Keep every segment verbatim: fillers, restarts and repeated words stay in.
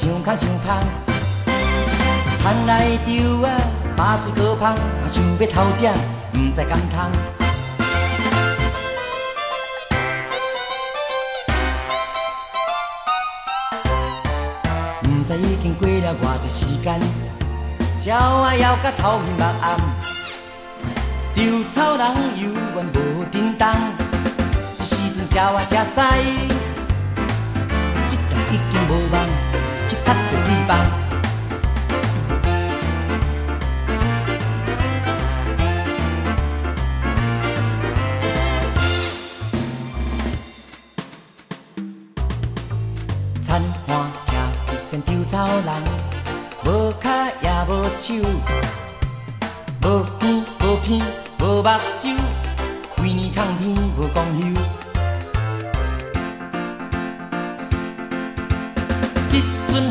想较想芳，田内稻啊，巴水果芳，想要偷食，不知甘通。不知已经过了偌济时间，鸟啊摇到头晕目暗，稻草人犹原无振动，这时阵鸟啊才知。田花徛一身稻草人，无脚也无手，无鼻无鼻无目睭，规年空天无公休。一阵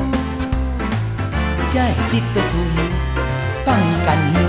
久，才会得到自由，放伊干休。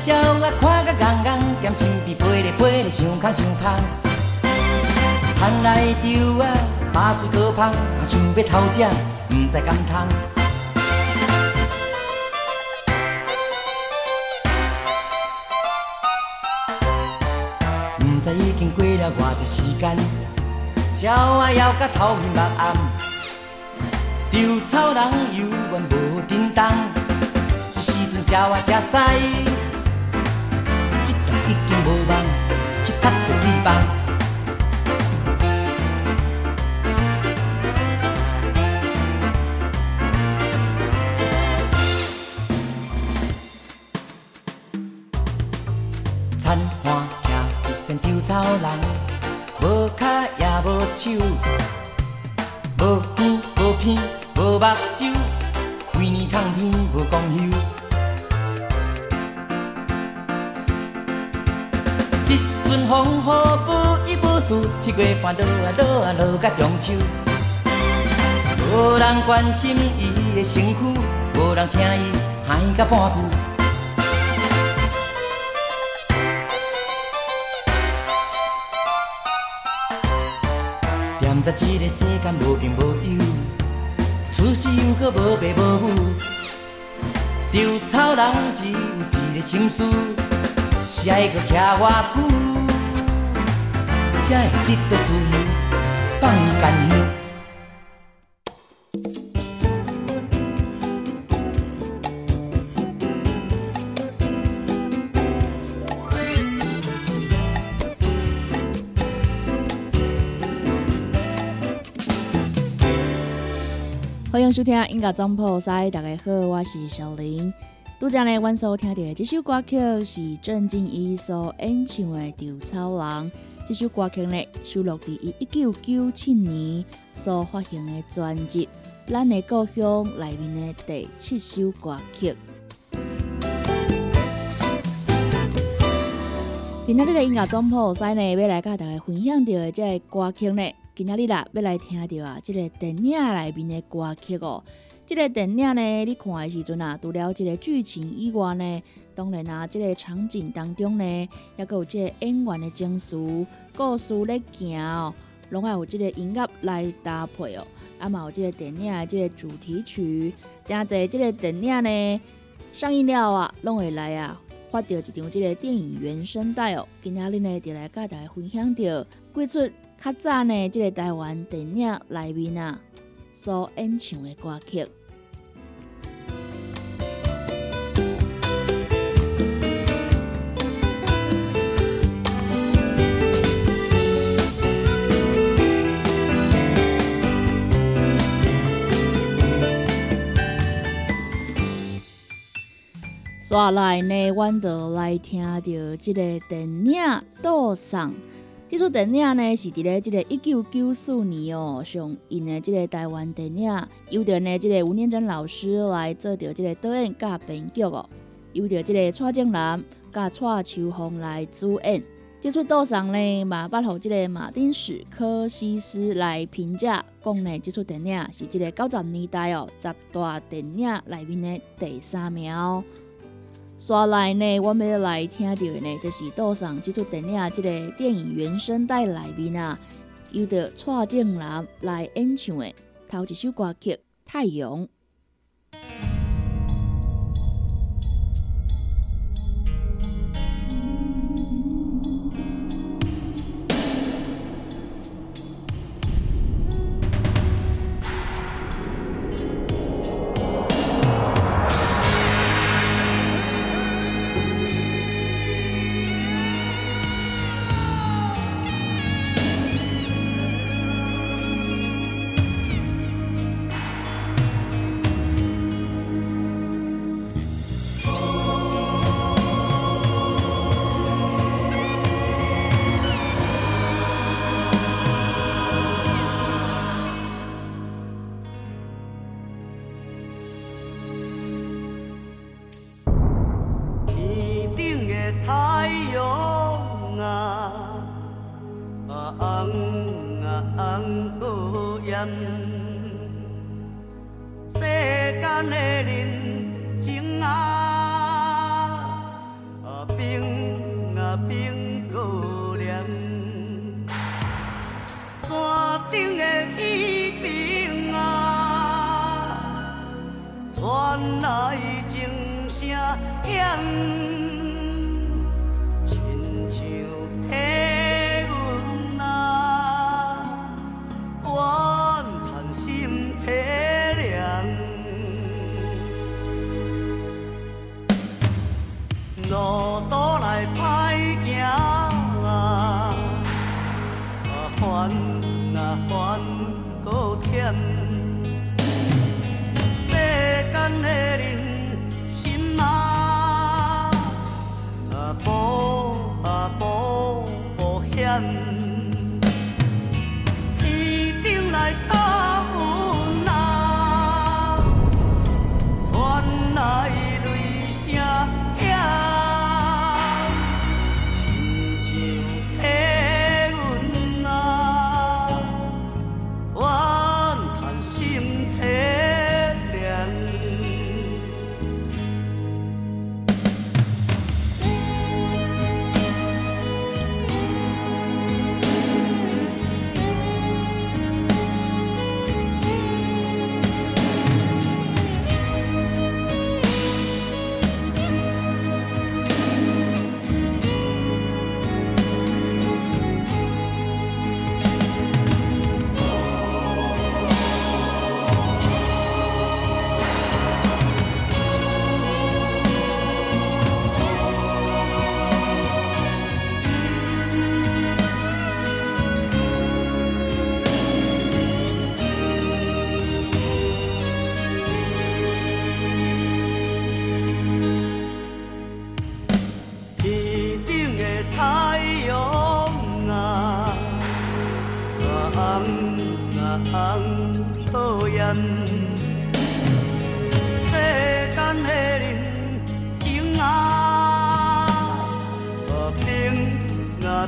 鸟啊，看甲戆戆，兼身边飞咧飞咧，想较想芳。田内稻啊，巴水果芳，想要偷食，不知甘通。不知已经过了偌济时间，鸟啊摇到头晕目暗，稻草人犹原无振动，这时阵鸟啊才知。无望去达到希望，田花徛一身稻草人，无脚也无手，无鼻无鼻无目睭，规年空天无公休。风雨无依无事，七月半落啊落啊落到中秋，无人关心伊的身躯，无人听伊喊到半句。点知这个世间无凭无忧，出世又搁无爸无母，稻草人只有一个心思，是爱搁徛偌久。才会得到自由，放伊干休。欢迎收听音乐总铺塞，大家好，我是小林。刚才呢，我所听到的这首歌曲是郑敬怡所演唱的《稻草人》。这首歌曲呢，收录在一九九七年所发行的专辑《咱的故乡》里面的第七首歌曲。今天的音乐总铺塞呢，要来跟大家分享到的这个歌曲呢，今天啦要来听到啊，这个电影里面的歌曲哦。这个电影呢，你看的时候啊，除了这个剧情以外呢，当然啊，这个场景当中呢，还有这个演员的情绪、故事在行哦，拢还有这个音乐来搭配哦，啊，也有这个电影的这个主题曲，真侪这个电影呢上映了啊，拢会来啊，发到一张这个电影原声带哦。今仔日呢，就来甲大家分享到几出较早呢，这个台湾电影里面啊所演唱的歌曲。再来呢，阮就来听到这个电影《倒送》。这出电影呢是伫咧即个一九九四年哦，上映的即个台湾电影，由着呢即个吴念真老师来做着即个导演甲编剧哦，由着即个蔡正南甲蔡秋凤来主演。这出倒送呢，嘛捌互即个马丁史科西斯来评价，讲呢这出电影是即个九十年代哦十大电影内面的第三名哦。刷来呢，我们要来听到的呢，就是倒送这出电影这个电影原声带里面啊，由着蔡正南来演唱的头一首歌曲《太阳》。世间的人情啊，啊冰啊冰可怜，山顶的雨冰啊，传来情声响。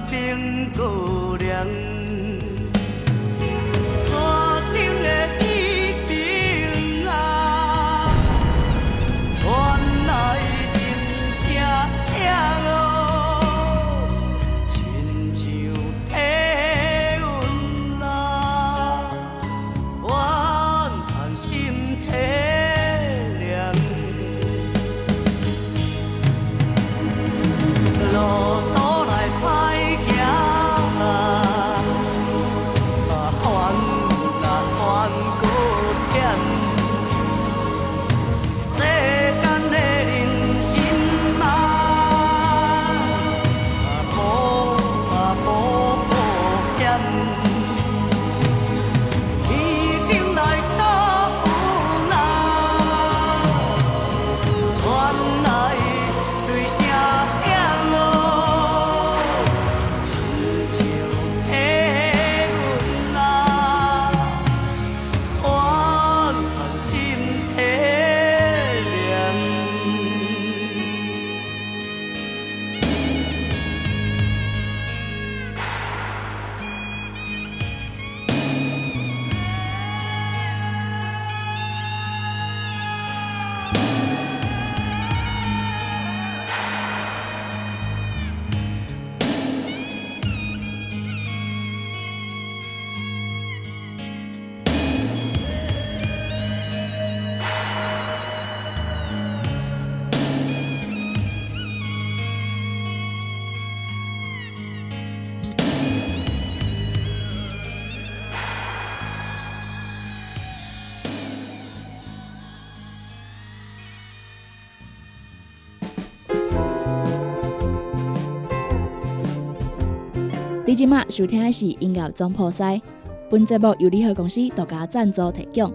冰果凉，山顶的天冰啊，传来一声野咯，亲像体温啊，怨叹心体凉，路途来歹行啊，啊烦啊烦搁添，世间的人生啊，啊无啊无保险，天顶来倒云啊，传来对声。你现在收听的是音乐总铺塞，本节目由联合公司独家赞助提供。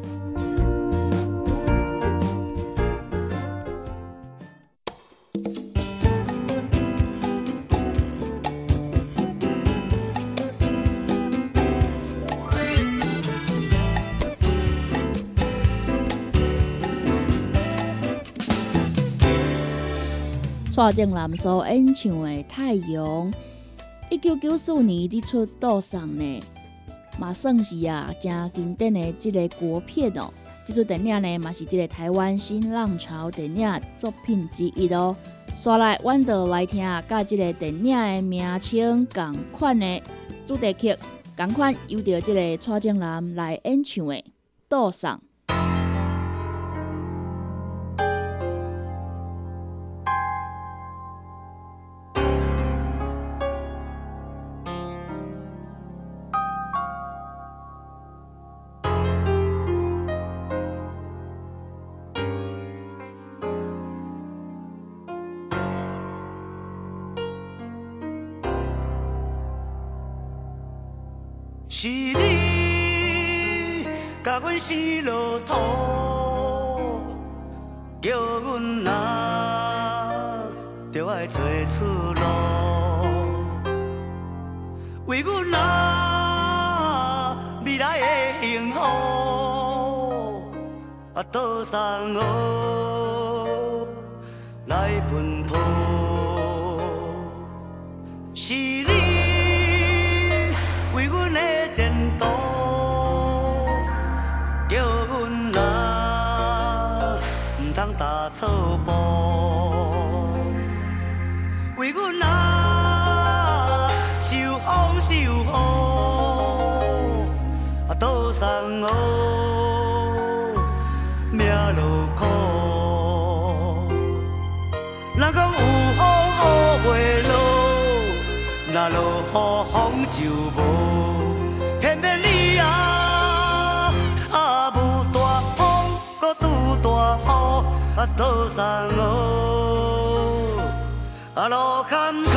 蔡正南所演唱的《太阳》。一九九四年这出倒送呢，嘛算是啊，真经典的这个国片哦。这出电影呢，嘛是这个台湾新浪潮电影作品之一哦。刷来，阮就来听甲这个电影的名称同款的主题曲，同款由着这个蔡正南来演唱的《倒送》。是你甲阮生落土，叫阮啊着爱找出路，为阮啊未来的幸福啊倒送我来奔波。是你。错步，为阮啊受枉受苦，啊倒送我命路苦。人讲有雨雨袂落，若落雨风就无，偏偏你啊。啊，倒送我啊，路坎坷。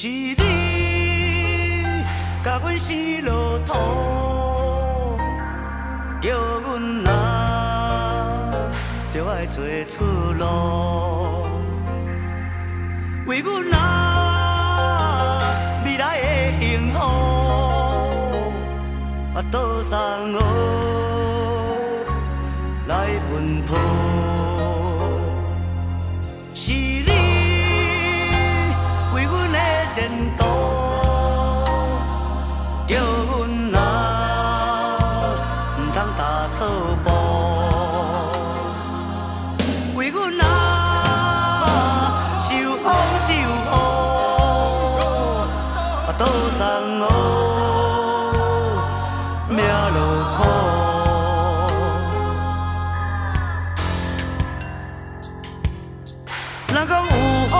是你甲阮生落土，叫阮啊着爱找出路，为阮啊未来的幸福啊倒送我来奔波。 是你为阮的前途，叫阮啊，唔通踏错步。为阮啊，受苦受苦，啊，倒送我命路苦。 人讲有雨好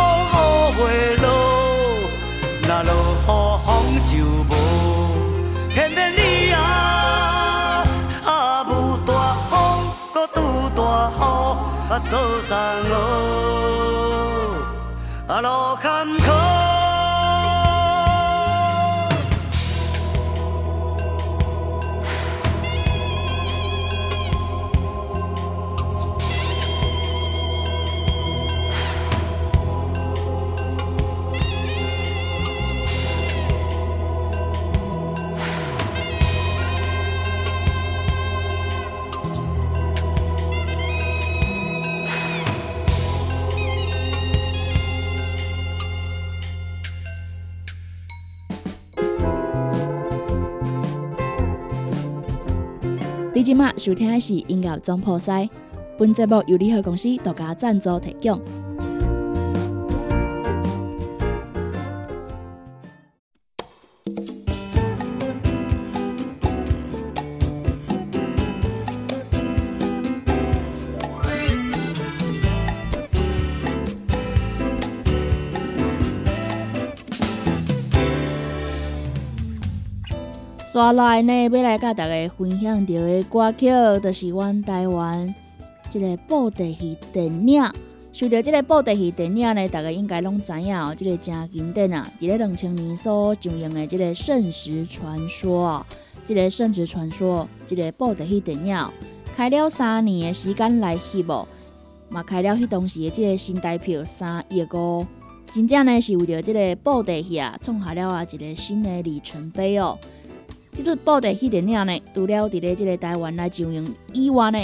花落，若落雨风就无。偏偏你啊啊无大风，搁拄大雨，啊倒送我啊路坎坷。 你即马收听的是音乐总铺塞，本节目由联合公司独家赞助提供。接来呢，要来甲大家分享到的歌曲，就是阮台湾这个布袋戏电影。想到这个布袋戏电影呢，大家应该拢知影哦，这个真经典啊！伫咧两千年所上映的这个《圣石传说》哦，这个《圣石传说》这个布袋戏电影，开了三年的时间来翕哦，嘛开了迄当时的这个新台票三亿五，真正呢是为着这个布袋戏啊，创下了啊一个新的里程碑哦。 即出布袋戏电影呢，除了伫咧即个台湾来上映以外呢，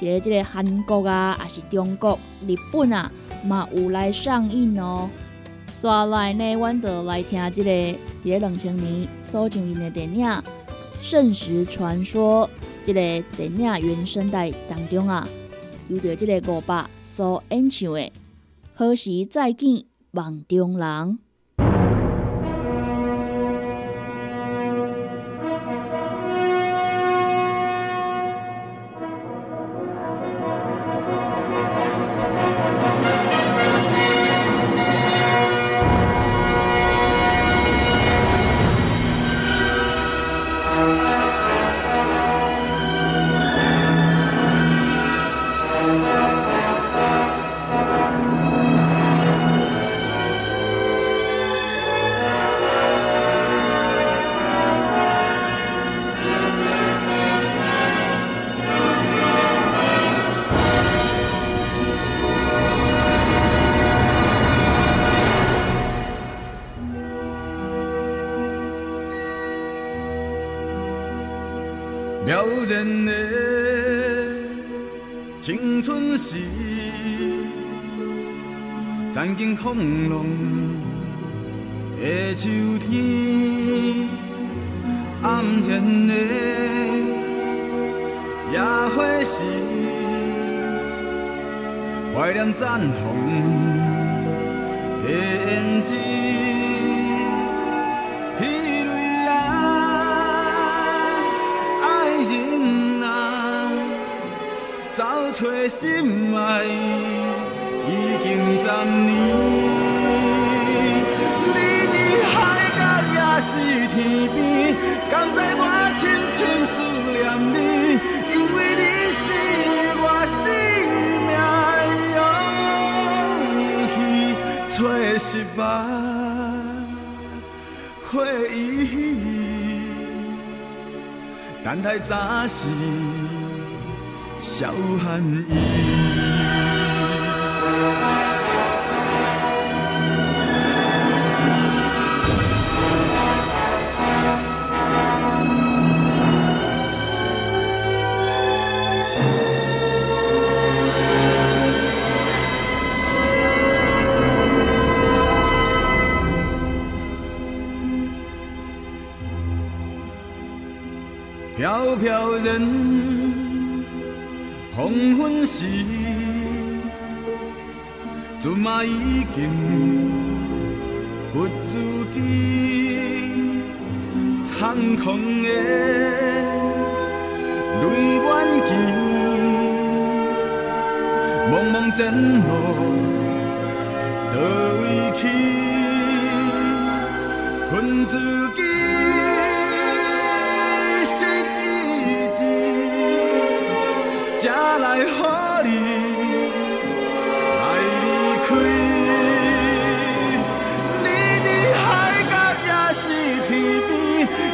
伫咧即个韩国啊，也是中国、日本啊，嘛有来上映哦。刷来呢，阮就来听即、這个伫咧两千年所上映的电影《圣石传说》即、這个电影原声带当中啊，由着即个五百所演唱的《何时再见梦中人》。 了然的青春时，曾经风浪的秋天，黯然的夜花时，怀念绽放的胭脂。 找找心爱，已经十年。你伫海角也是天边，甘知我深深思念你，因为你是我生命的勇气，找失望回忆，等待早时消寒意。飘飘人，黄昏时，阵嘛已经骨子底，苍狂的泪满襟，茫茫前路倒位去，恨自己。才来乎你来离开，你在海角也是天边，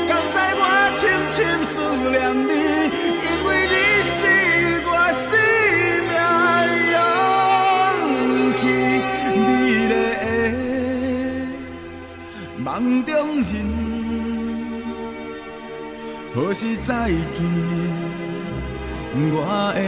甘知我深深思念你，因为你是我生命的勇气，美丽的梦中人，何时再见？我的意。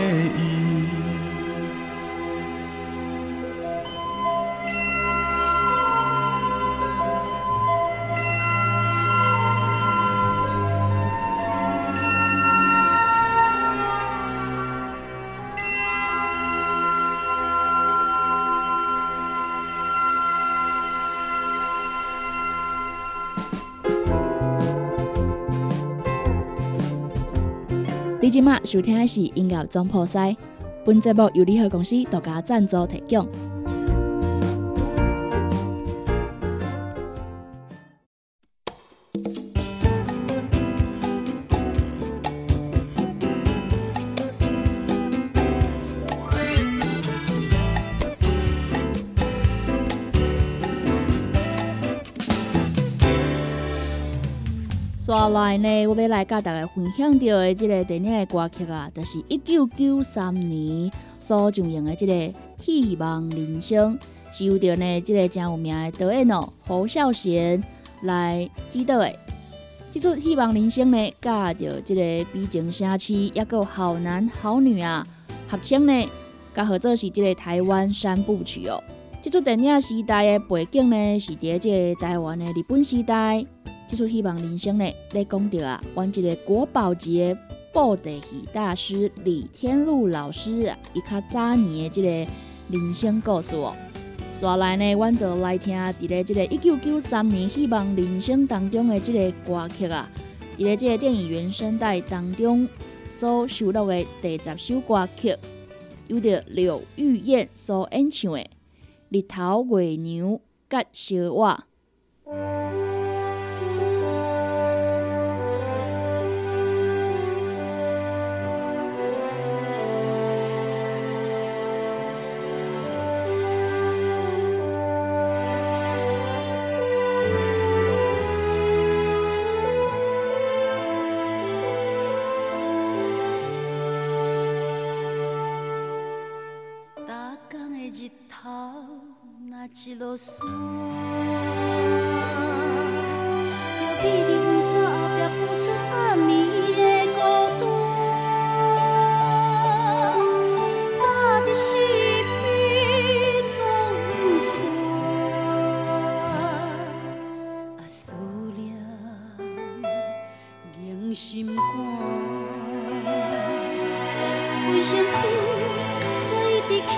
你现在收听的是音乐总铺塞，本节目由联合公司独家赞助提供。接来呢，我要来跟大家分享到的这个电影的歌曲啊，就是一九九三年所上映的这个《希望人生》，是由到呢这个真有名的导演哦侯孝贤来指导的。这出《希望人生》呢，加着这个悲情城市，也有好男好女啊合称呢，加合作是这个台湾三部曲哦。这出电影时代的背景呢，是在这个台湾的日本时代。这出希望人生呢，在讲到啊，阮一个国宝级的布袋戏大师李天禄老师啊，伊较早年的这个人生故事哦。下来呢，阮就来听伫咧这个一九九三年《希望人生》当中的这个歌曲啊，伫咧这个电影原声带当中所收录的第十首歌曲，由着柳玉燕所演唱的《日头月娘甲小我》。一路山，就比你远山后壁浮出暗暝的孤单，搭在四边拢不散，啊思念凝心肝，规身躯随直起。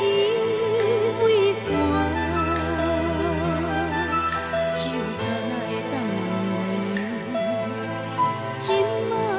今晚。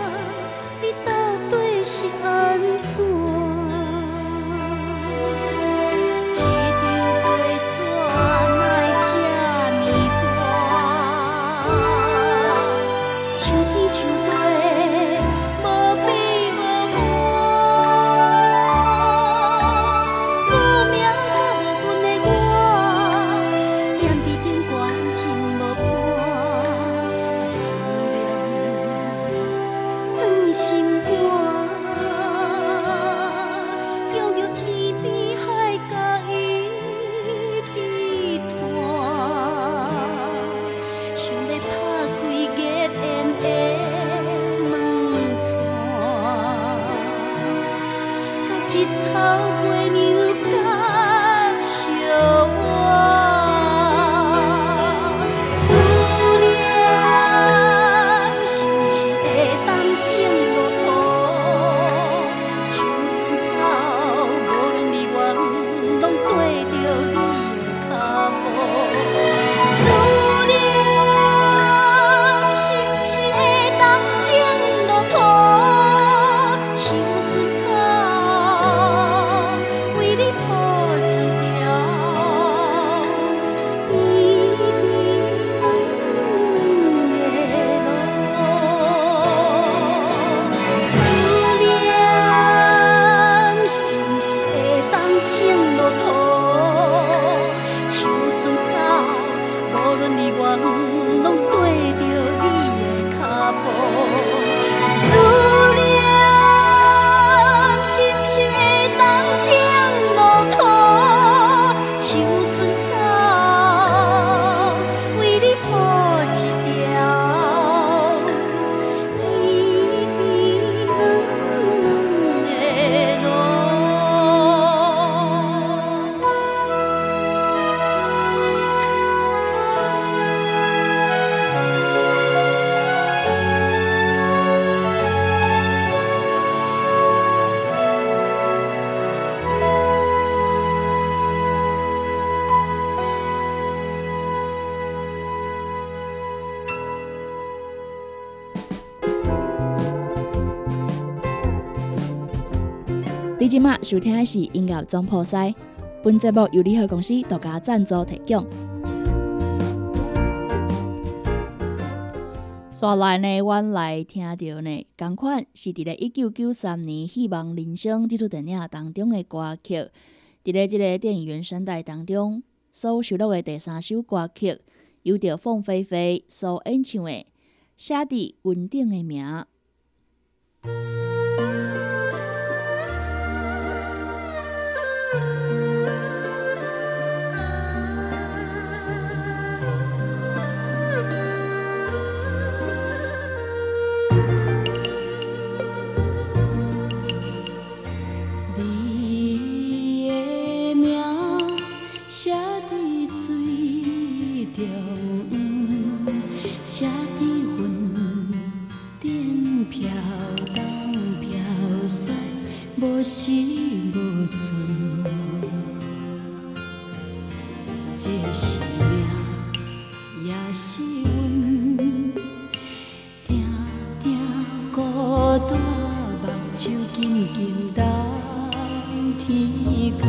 拢跟着你的脚步。思念是不是会当种落土，像春草为你铺一条绵绵软软的路。你现在收听的是音乐总铺塞，本节目由联合公司独家赞助提供。接来呢，我来听到呢，同款是伫咧一九九三年《希望人生》这出电影当中的歌曲，伫咧这个电影原声带当中所收录的第三首歌曲，由着凤飞飞所演唱的《写伫云顶的名》。无时无存，这是命，也是阮，定定孤单，目睭金金等天光。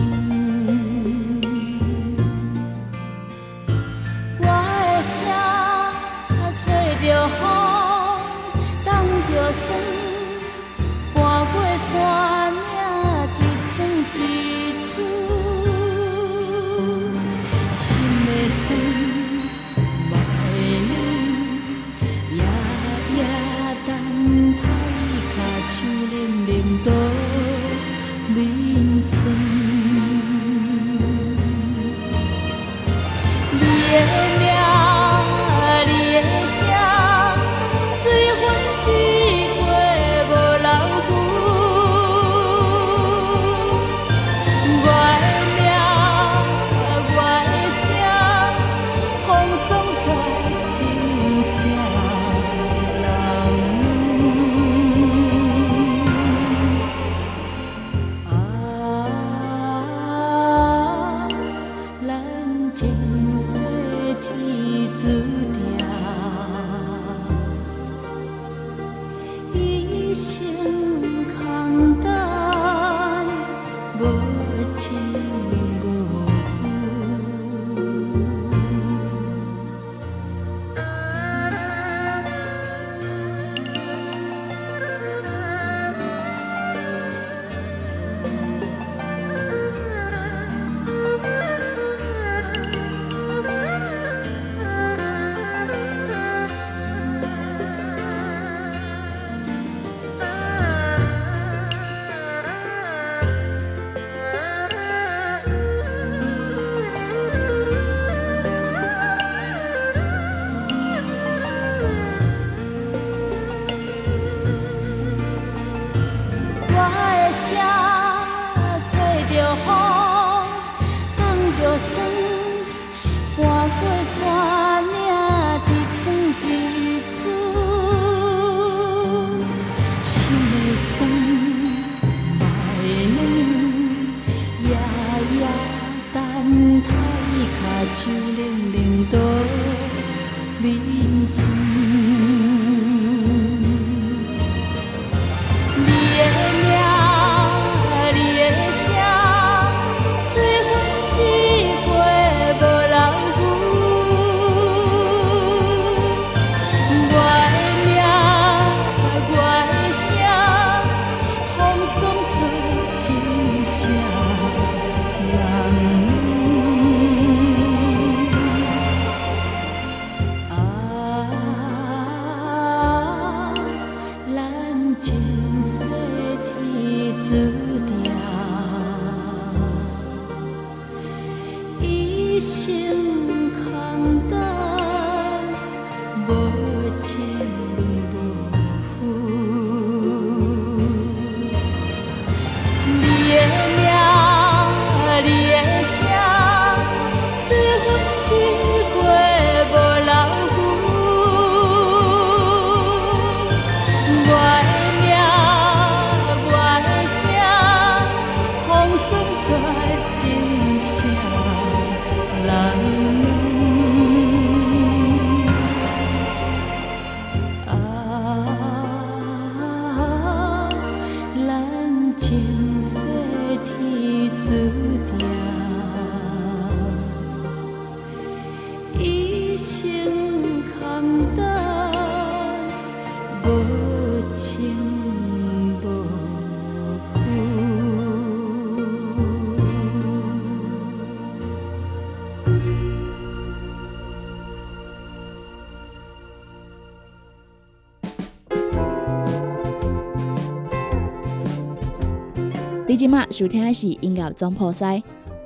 你现在收听的是音乐总铺塞，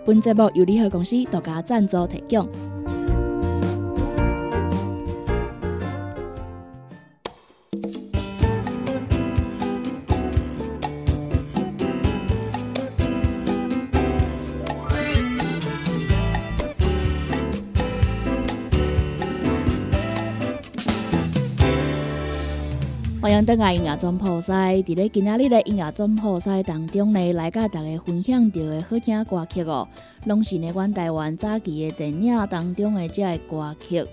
本节目由联合公司独家赞助提供。欢迎回来音乐总铺塞，在今天的音乐总铺塞当中呢，来跟大家分享到的好听歌曲哦，都是我们台湾早期的电影当中的这些歌曲。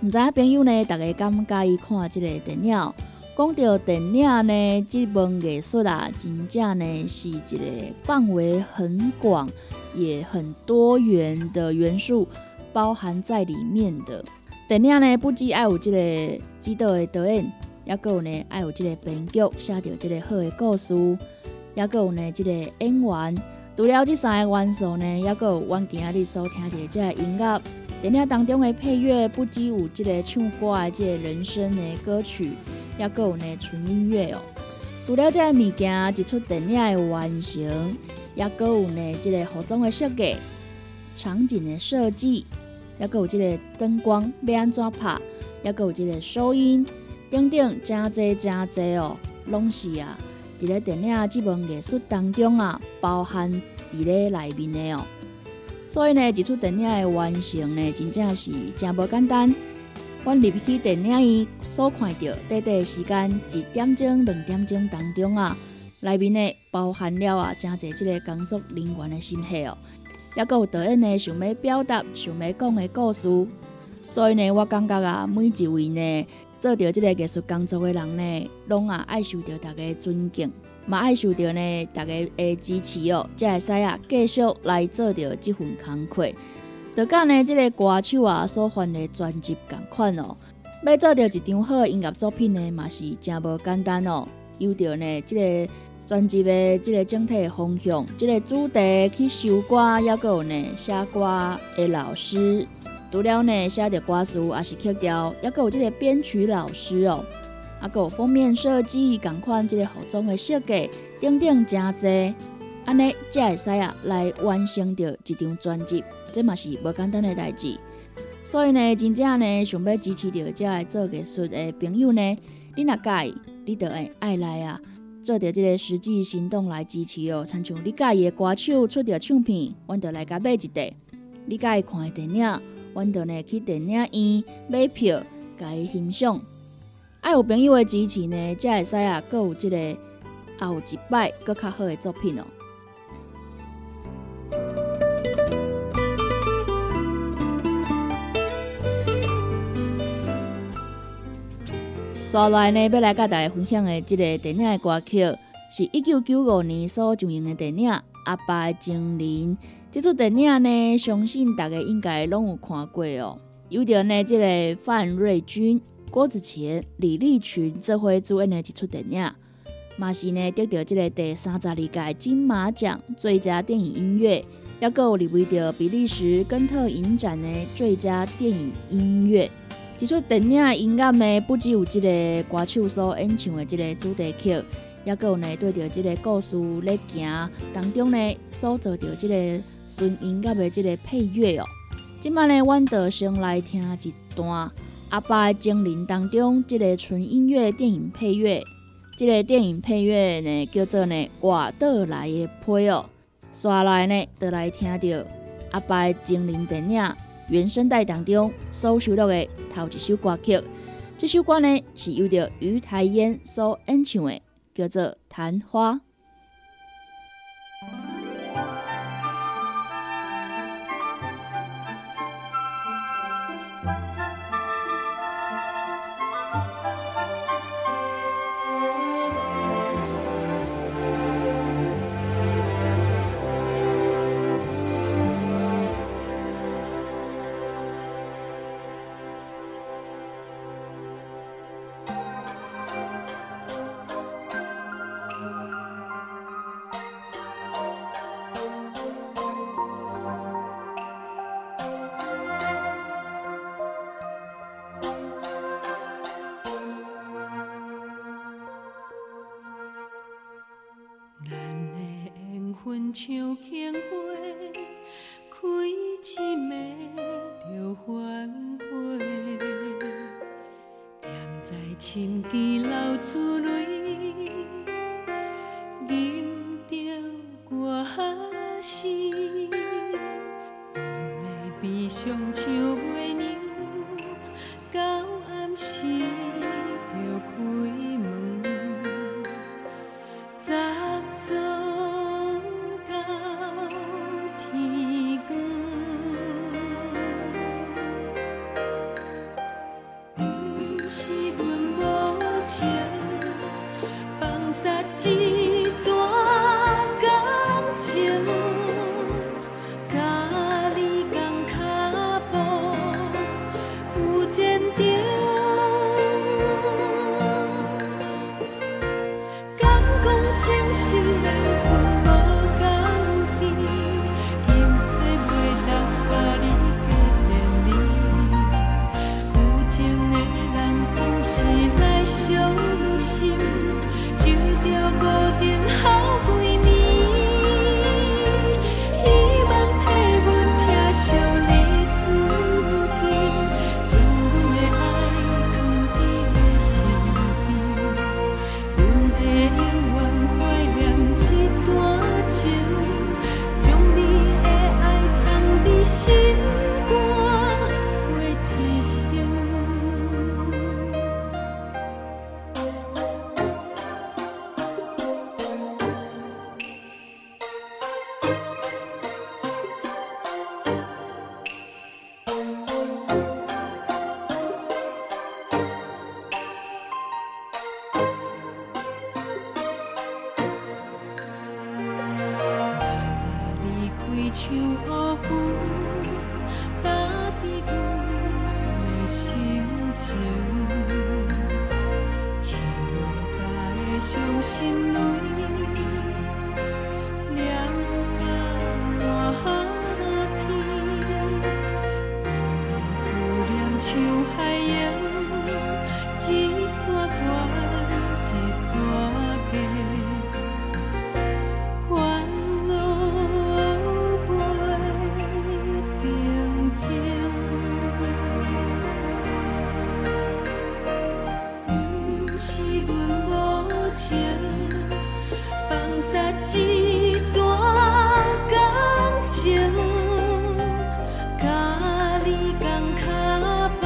不知道朋友呢，大家感觉喜欢看这个电影？讲到电影呢，这门艺术啊，真正呢是一个范围很广，也很多元的元素包含在里面的。电影呢，不只要有这个指导的导演，也有呢，要有这个编剧写到这个好的故事，也有呢，这个演员。除了这三个元素呢，也有我今日所听到的这个音乐。电影当中的配乐不只有这个唱歌的这个人声的歌曲，也有呢纯音乐哦。除了这个物件，一出电影的完成，也有呢这个服装的设计、场景的设计，也有这个灯光要安怎拍，也有这个收音。等等，真济真济哦，拢是啊！伫咧电影这门艺术当中啊，包含伫咧内面的哦。所以呢，一出电影的完成呢，真正是真无简单。阮入去电影院所看到短短的时间，一点钟、两点钟当中啊，内面呢包含了啊真济即个工作人员的心血哦，也佫有导演呢想要表达、想要讲的故事。所以呢，我感觉啊，每一位呢。做到这个艺术工作的人呢，拢啊爱受到大家的尊敬，嘛爱受到呢大家的支持哦，才会使啊继续来做到这份工作。就甲呢这个歌手啊所翻的专辑同款哦，要做到一张好的音乐作品呢，嘛是真无简单哦。有着呢这个专辑的这个整体的方向，这个主题去修歌，也个呢写歌的老师。除了呢，写着歌词也是曲调，也佫有这个编曲老师哦，啊，佫有封面设计，同款这个服装的设计，等等真济，安尼才会使啊来完成着一张专辑，这嘛是无简单的代志。所以呢，真正呢，想要支持着这做艺术的朋友呢，你若介，你就会爱来啊，做着这个实际行动来支持哦。参像你介意的歌手出着唱片，阮就来甲买一块；你介意看的电影。我们就去电影院买票，甲伊欣赏。爱有朋友的支持呢，才会使啊，阁有这个后一摆阁较好的作品哦。接来呢，要来甲大家分享的这个电影的歌曲，是一九九五年所上映的电影《阿爸的情人》。这出电影呢，相信大家应该拢有看过哦。有着呢，即个范瑞军、郭子乾、李立群做伙主演的一出电影，嘛是呢得到即个第三十二届金马奖最佳电影音乐，也佫入围到比利时根特影展的最佳电影音乐。这出电影音乐呢，不只有即个歌手所演唱的即个主题曲。也有呢，对着这个故事咧行当中呢，所做着这个纯音乐的这个配乐哦，现在呢，我们就先来听一段阿爸的精灵当中这个纯音乐电影配乐，这个电影配乐呢叫做呢外岛来的配偶，刷来呢就来听到阿爸的精灵电影原声带当中所收录的头一首歌曲，这首歌呢是由着于台烟所演唱的，叫做《昙花》。像樱花开一暝就繁花，惦在深更流珠泪，饮着我下心，阮的悲伤像月亮，到暗时就开门，早早你讲脚步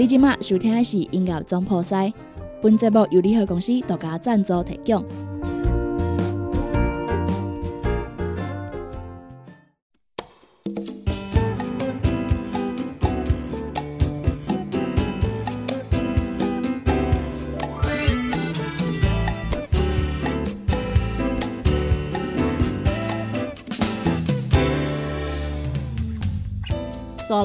你现在收听的是音乐总铺塞，本节目由联合公司独家赞助提供。所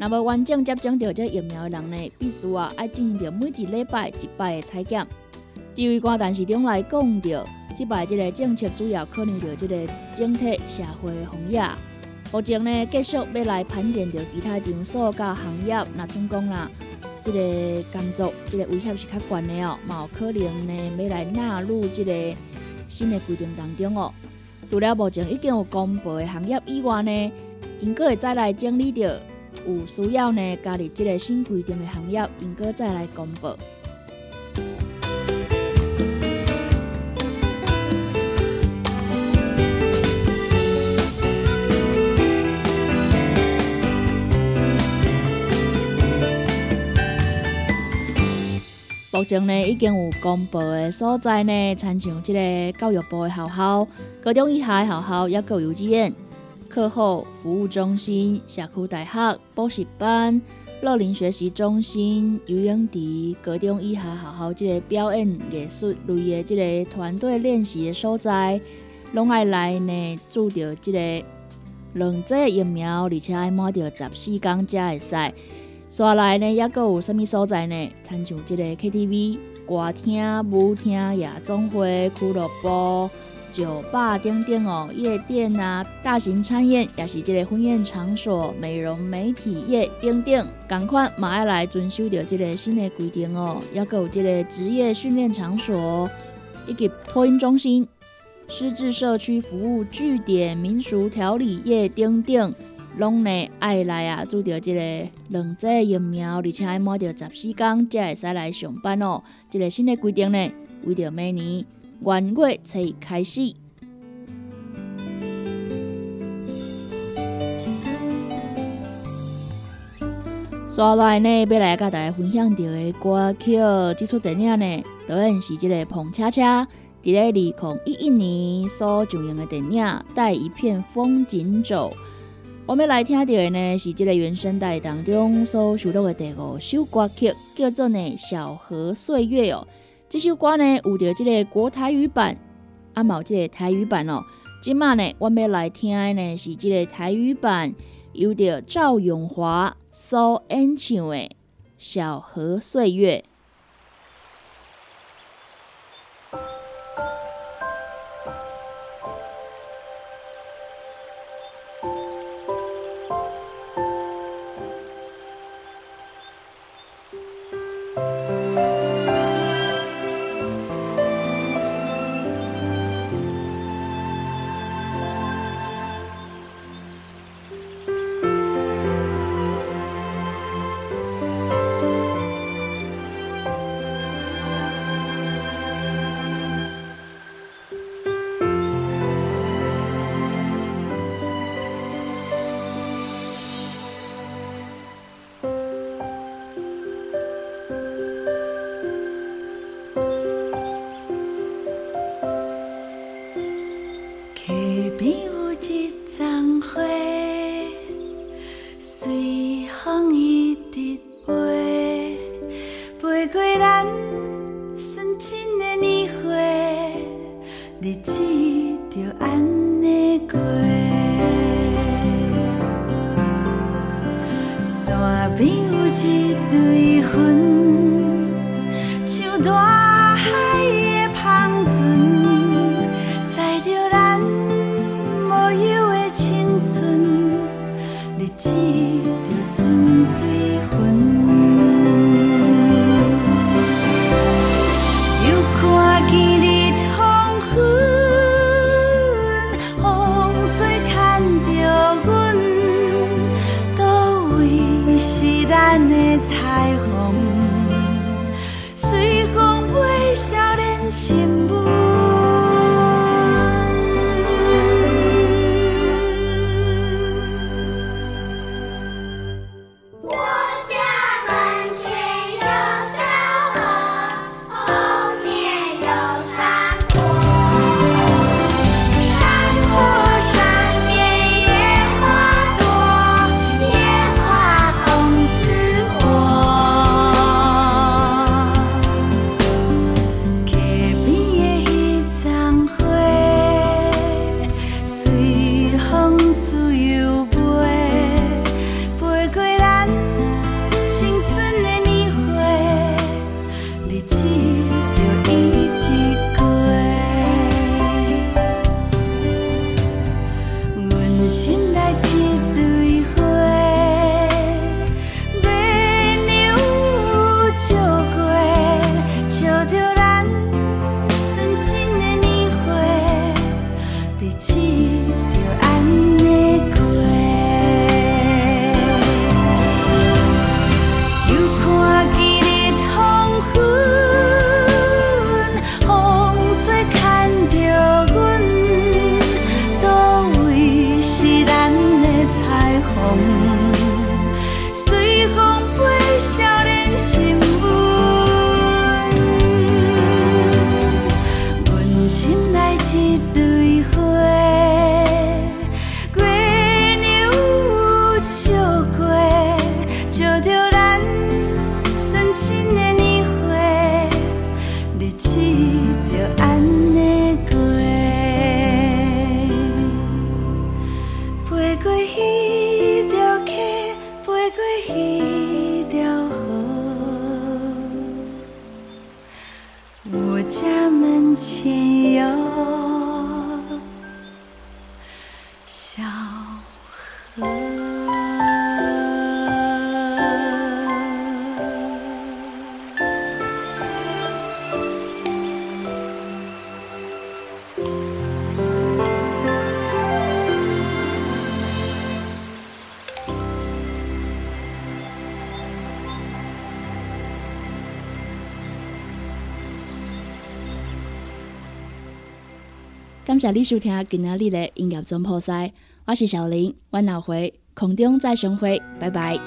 那么完整接种到这疫苗的人呢，必须啊要进行到每一礼拜一摆的采检。至于歌坛市长来讲到，这摆这个政策主要考虑到这个整体社会的风险。目前呢，继续要来盘点到其他场所甲行业，那总讲啦，这个工作这个危险是较悬的哦，嘛有可能呢要来纳入这个新的规定当中哦。除了目前已经有公布的行业以外呢，因个会再来整理到。有需要呢，加入这个新规定的行业，应该再来公布。目前呢，已经有公布的所在呢，参像这个教育部的学校、高中以下的学校，也有幼稚园。课后服务中心、社区大学、补习班、乐龄学习中心、游泳池、高中以下学校这个表演艺术类的这个团队练习的所在，拢爱来呢，注到这个两剂疫苗，而且爱满到十四天才会使。再来呢，也阁有啥物所在呢？参像这个 K T V、歌厅、舞厅、夜总会、俱乐部。酒吧等等哦，夜店啊，大型餐宴也是这个婚宴场所、美容美体业等等，同款嘛要来遵守着这个新的规定哦。也阁有这个职业训练场所以及托婴中心、失智社区服务据点、民俗调理业等等，拢呢爱来啊，做着这个两剂疫苗，而且爱满着十四天才会使来上班哦。这个新的规定呢，为着每年。元月初一开始，接来呢，要来甲大家分享到的歌曲，这出电影呢，导演是这个澎恰恰，伫咧二零一一年所上映的电影《带一片风景走》。我们来听到的呢，是这个原声带当中所收录的第五首歌曲，叫做呢《小河岁月》哦。这首歌呢有着这个国台语版，啊，也有这个台语版哦。今仔呢，我要来听的呢是这个台语版，有着赵咏华所演唱的《小河岁月》。彩虹，随风飞，少年心舞。感谢你收听今仔日的音乐总铺塞，我是小林，我们后回空中再相会，拜拜。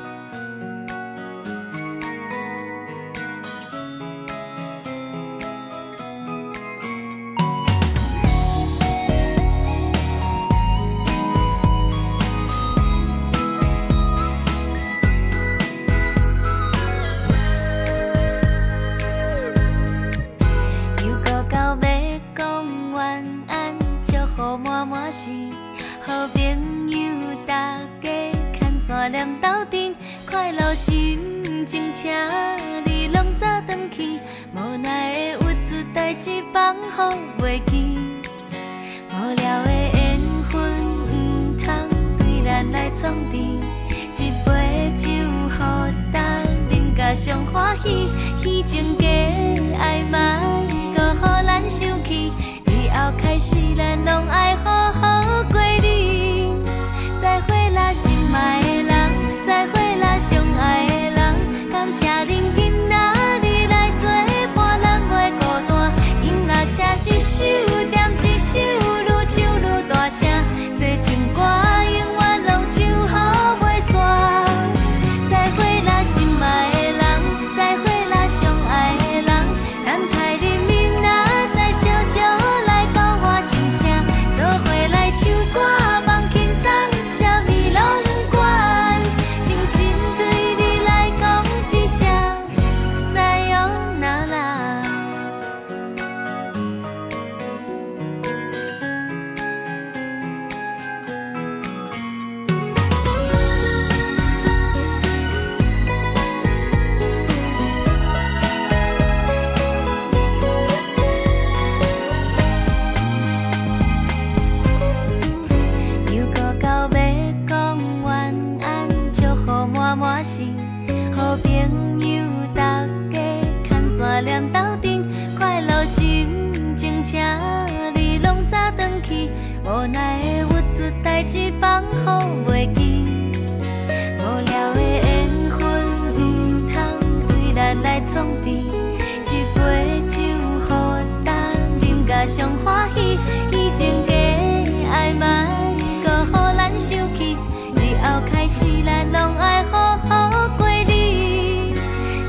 是咱拢爱好好过日。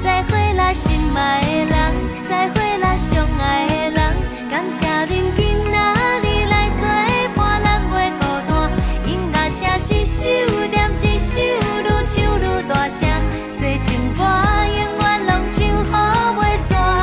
再会啦，心爱的人，再会啦，相爱的人，感谢恁今仔日来作伴，咱袂孤单。音乐声一首点一首，愈唱愈大声，这情歌永远拢唱好袂煞。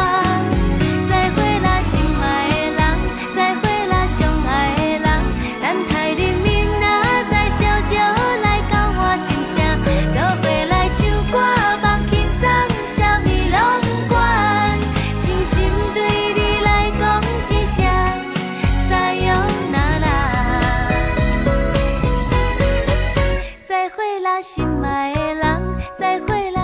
心爱的人，再会啦。